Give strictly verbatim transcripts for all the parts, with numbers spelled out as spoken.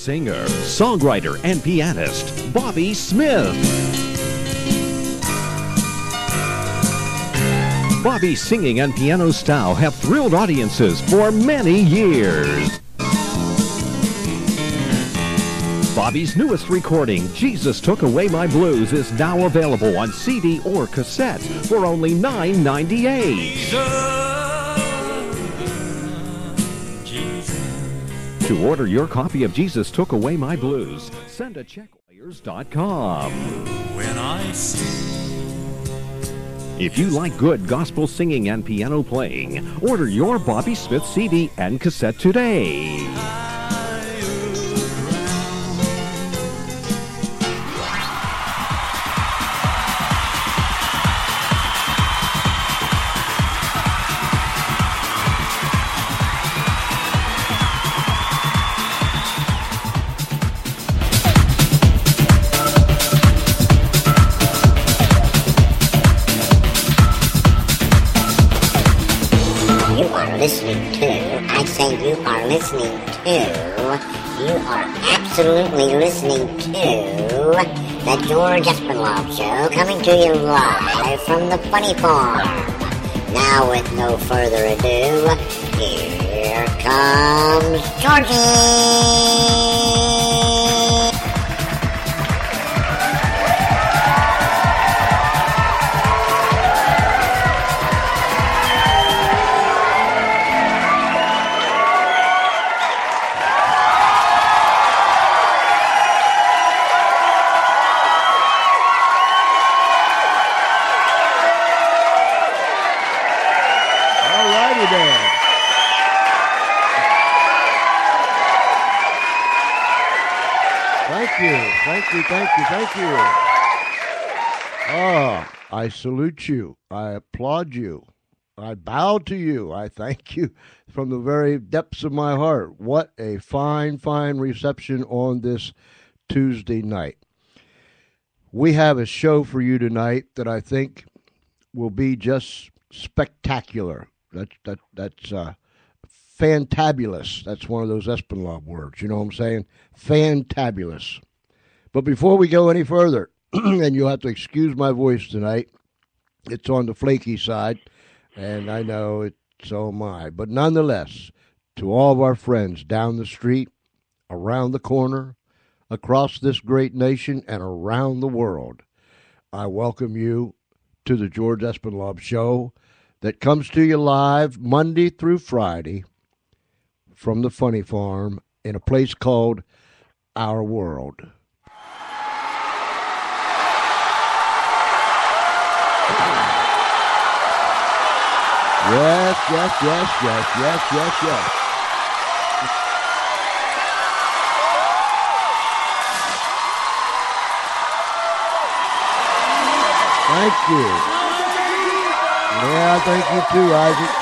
Singer, songwriter, and pianist, Bobby Smith. Bobby's singing and piano style have thrilled audiences for many years. Bobby's newest recording, Jesus Took Away My Blues, is now available on C D or cassette for only nine ninety-eight. To order your copy of Jesus Took Away My Blues, send a check players dot com. When I sing. If you like good gospel singing and piano playing, order your Bobby Smith C D and cassette today. Listening to, I say you are listening to, you are absolutely listening to the George Espenlob Show, coming to you live from the Funny Farm. Now, with no further ado, here comes Georgie! Thank you, thank you, thank you. Ah, I salute you. I applaud you. I bow to you. I thank you from the very depths of my heart. What a fine, fine reception on this Tuesday night. We have a show for you tonight that I think will be just spectacular. That's, that, that's uh, fantabulous. That's one of those Espenlaub words. You know what I'm saying? Fantabulous. But before we go any further, and you'll have to excuse my voice tonight, it's on the flaky side, and I know it, so am I. But nonetheless, to all of our friends down the street, around the corner, across this great nation, and around the world, I welcome you to the George Espenlaub Show that comes to you live Monday through Friday from the Funny Farm in a place called Our World. Yes, yes, yes, yes, yes, yes, yes. Thank you. Yeah, thank you too, Isaac.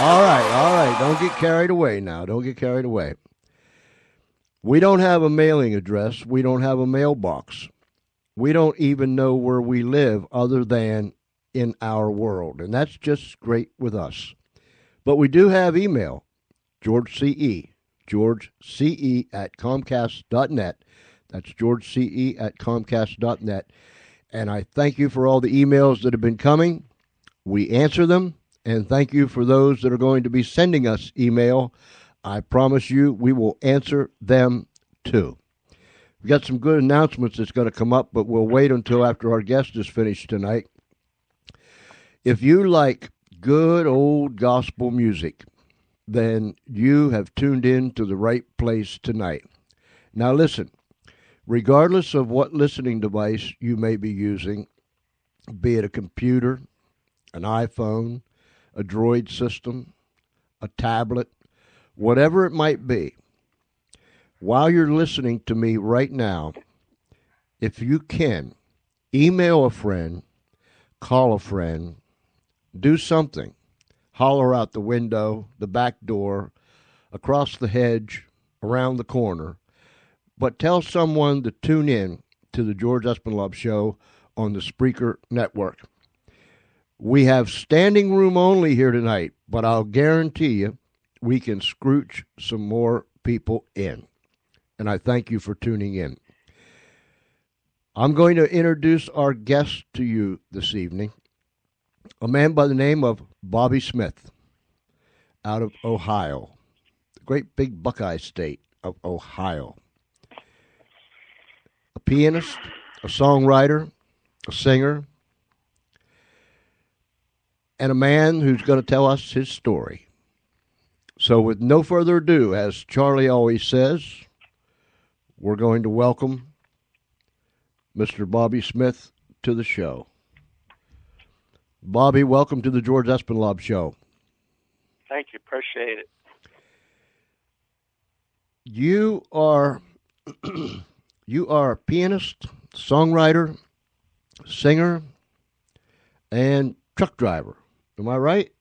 All right, all right. Don't get carried away now. Don't get carried away. We don't have a mailing address. We don't have a mailbox. We don't even know where we live other than in our world, and that's just great with us. But we do have email, George C E, George C E at Comcast dot net. That's George C E at Comcast dot net. And I thank you for all the emails that have been coming. We answer them, and thank you for those that are going to be sending us email. I promise you we will answer them too. We've got some good announcements that's going to come up, but we'll wait until after our guest is finished tonight. If you like good old gospel music, then you have tuned in to the right place tonight. Now listen, regardless of what listening device you may be using, be it a computer, an iPhone, a Droid system, a tablet, whatever it might be, while you're listening to me right now, if you can, email a friend, call a friend, do something. Holler out the window, the back door, across the hedge, around the corner. But tell someone to tune in to the George Espenlaub Show on the Spreaker Network. We have standing room only here tonight, but I'll guarantee you we can scrooge some more people in. And I thank you for tuning in. I'm going to introduce our guest to you this evening, a man by the name of Bobby Smith out of Ohio, the great big Buckeye state of Ohio. A pianist, a songwriter, a singer, and a man who's going to tell us his story. So with no further ado, as Charlie always says, we're going to welcome Mister Bobby Smith to the show. Bobby, welcome to the George Espenlob Show. Thank you. Appreciate it. You are you are a pianist, songwriter, singer, and truck driver. Am I right?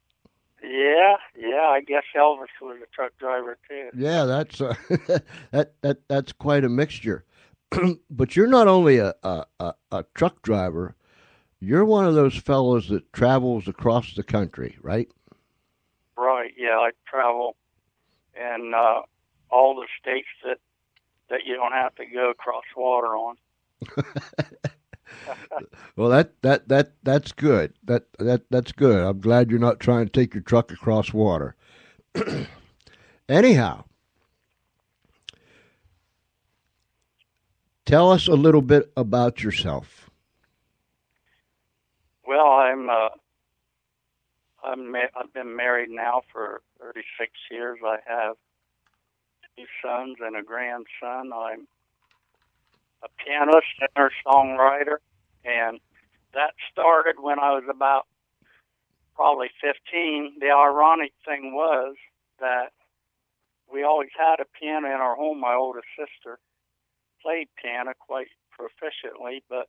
Yeah, yeah. I guess Elvis was a truck driver too. Yeah, that's uh, that that that's quite a mixture. But you're not only a, a, a, a truck driver. You're one of those fellows that travels across the country, right? Right. Yeah, I travel, and uh, all the states that that you don't have to go across water on. Well, that, that that that's good. That that that's good. I'm glad you're not trying to take your truck across water. Anyhow, tell us a little bit about yourself. Well, I'm uh, I'm ma- I've been married now for thirty-six years. I have two sons and a grandson. I'm a pianist and a songwriter, and that started when I was about probably fifteen. The ironic thing was that we always had a piano in our home. My older sister played piano quite proficiently, but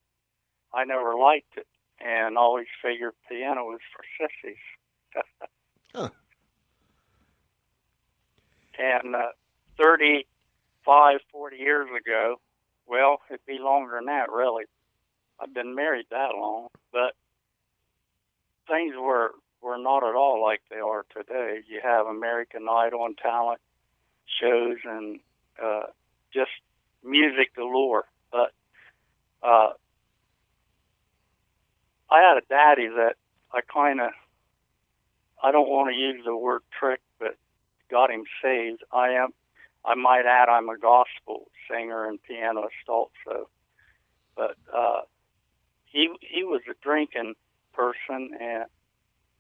I never liked it and always figured piano was for sissies. Huh. And uh, thirty-five, forty years ago, well, it'd be longer than that, really. I've been married that long, but things were, were not at all like they are today. You have American Idol and talent shows and uh, just music galore. But uh, I had a daddy that I kind of, I don't want to use the word trick, but got him saved. I am. I might add I'm a gospel singer and pianist also. But uh, he he was a drinking person, and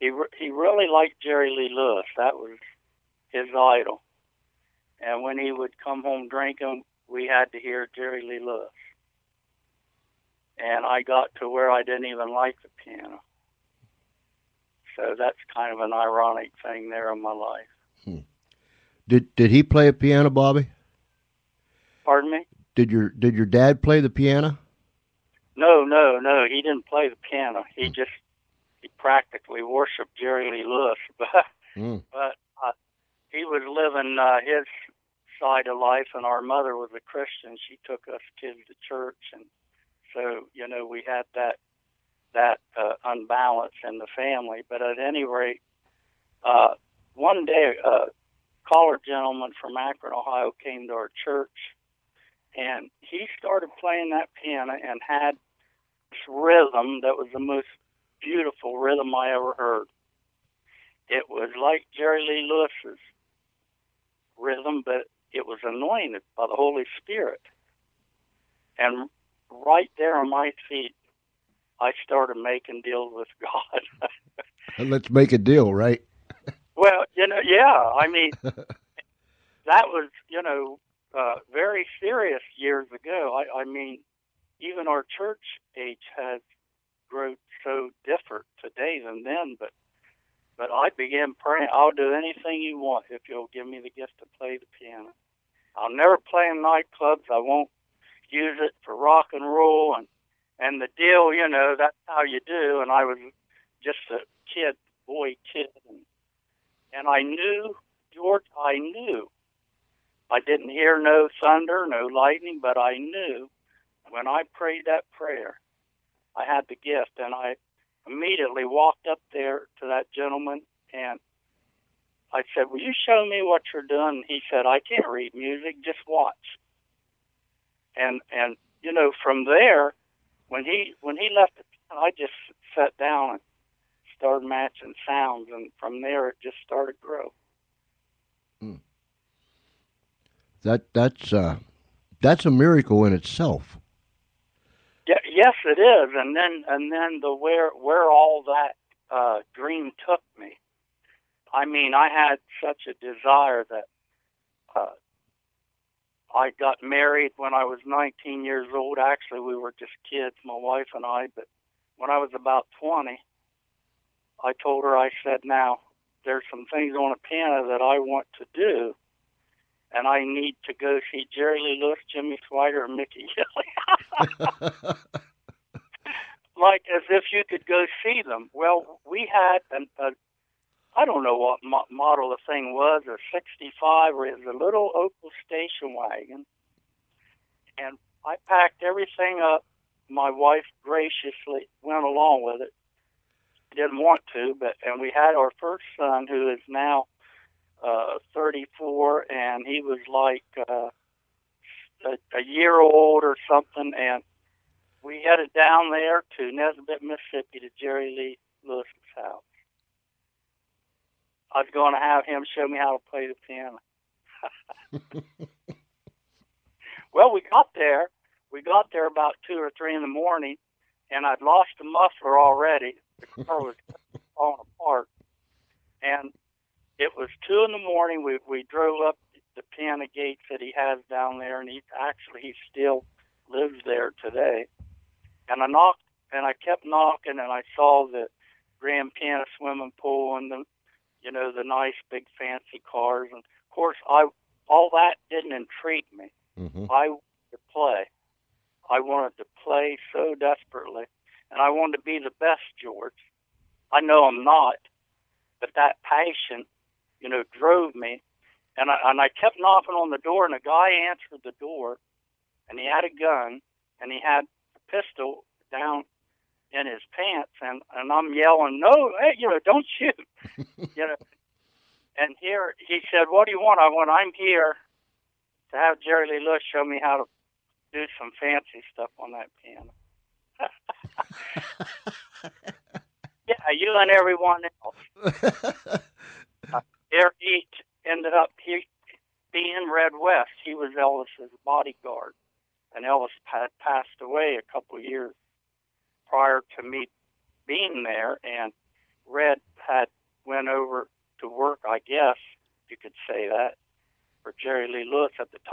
he re- he really liked Jerry Lee Lewis. That was his idol. And when he would come home drinking, we had to hear Jerry Lee Lewis. And I got to where I didn't even like the piano. So that's kind of an ironic thing there in my life. Hmm. Did did he play a piano, Bobby? Pardon me? Did your did your dad play the piano? No, no, no. He didn't play the piano. He mm. just he practically worshipped Jerry Lee Lewis, but mm. but uh, he was living uh, his side of life, and our mother was a Christian. She took us kids to church, and so you know we had that that uh, unbalance in the family. But at any rate, uh, one day. Uh, College gentleman from Akron, Ohio, came to our church, and he started playing that piano and had this rhythm that was the most beautiful rhythm I ever heard. It was like Jerry Lee Lewis's rhythm, but it was anointed by the Holy Spirit. And right there on my feet, I started making deals with God. Let's make a deal, right? Well, you know, yeah, I mean, that was, you know, uh, very serious years ago. I, I mean, even our church age has grown so different today than then, but but I began praying, I'll do anything you want if you'll give me the gift to play the piano. I'll never play in nightclubs. I won't use it for rock and roll. And, and the deal, you know, that's how you do. And I was just a kid, boy kid, and And I knew, George, I knew. I didn't hear no thunder, no lightning, but I knew when I prayed that prayer, I had the gift. And I immediately walked up there to that gentleman, and I said, will you show me what you're doing? He said, I can't read music, just watch. And, and you know, from there, when he when he left, I just sat down and started matching sounds, and from there it just started to grow. Mm. That that's uh, that's a miracle in itself. Yeah, yes, it is. And then and then the where where all that uh, dream took me. I mean, I had such a desire that uh, I got married when I was nineteen years old. Actually, we were just kids, my wife and I. But when I was about twenty, I told her, I said, now, there's some things on a piano that I want to do, and I need to go see Jerry Lee Lewis, Jimmy Swider, and Mickey Gilley. Like as if you could go see them. Well, we had an, a I don't know what mo- model the thing was, a sixty-five, or it was a little Opel station wagon. And I packed everything up. My wife graciously went along with it. Didn't want to, but and we had our first son, who is now uh, thirty-four, and he was like uh, a, a year old or something. And we headed down there to Nesbitt, Mississippi, to Jerry Lee Lewis's house. I was going to have him show me how to play the piano. Well, we got there. We got there about two or three in the morning, and I'd lost the muffler already. The car was falling apart. And it was two in the morning. We we drove up the piano gates that he has down there, and he actually he still lives there today. And I knocked, and I kept knocking, and I saw the grand piano swimming pool and the you know, the nice, big, fancy cars. And, of course, I all that didn't intrigue me. Mm-hmm. I wanted to play. I wanted to play so desperately. And I wanted to be the best, George. I know I'm not, but that passion, you know, drove me. And I, and I kept knocking on the door, and a guy answered the door, and he had a gun, and he had a pistol down in his pants, and, and I'm yelling, no, hey, you know, don't shoot, you know. And here, he said, what do you want? I want, I'm here to have Jerry Lee Lewis show me how to do some fancy stuff on that piano. Yeah, you and everyone else. uh, Eric Eat ended up he, being Red West. He was Elvis's bodyguard, and Elvis had passed away a couple years prior to me being there, and Red had went over to work, I guess you could say that, for Jerry Lee Lewis at the time.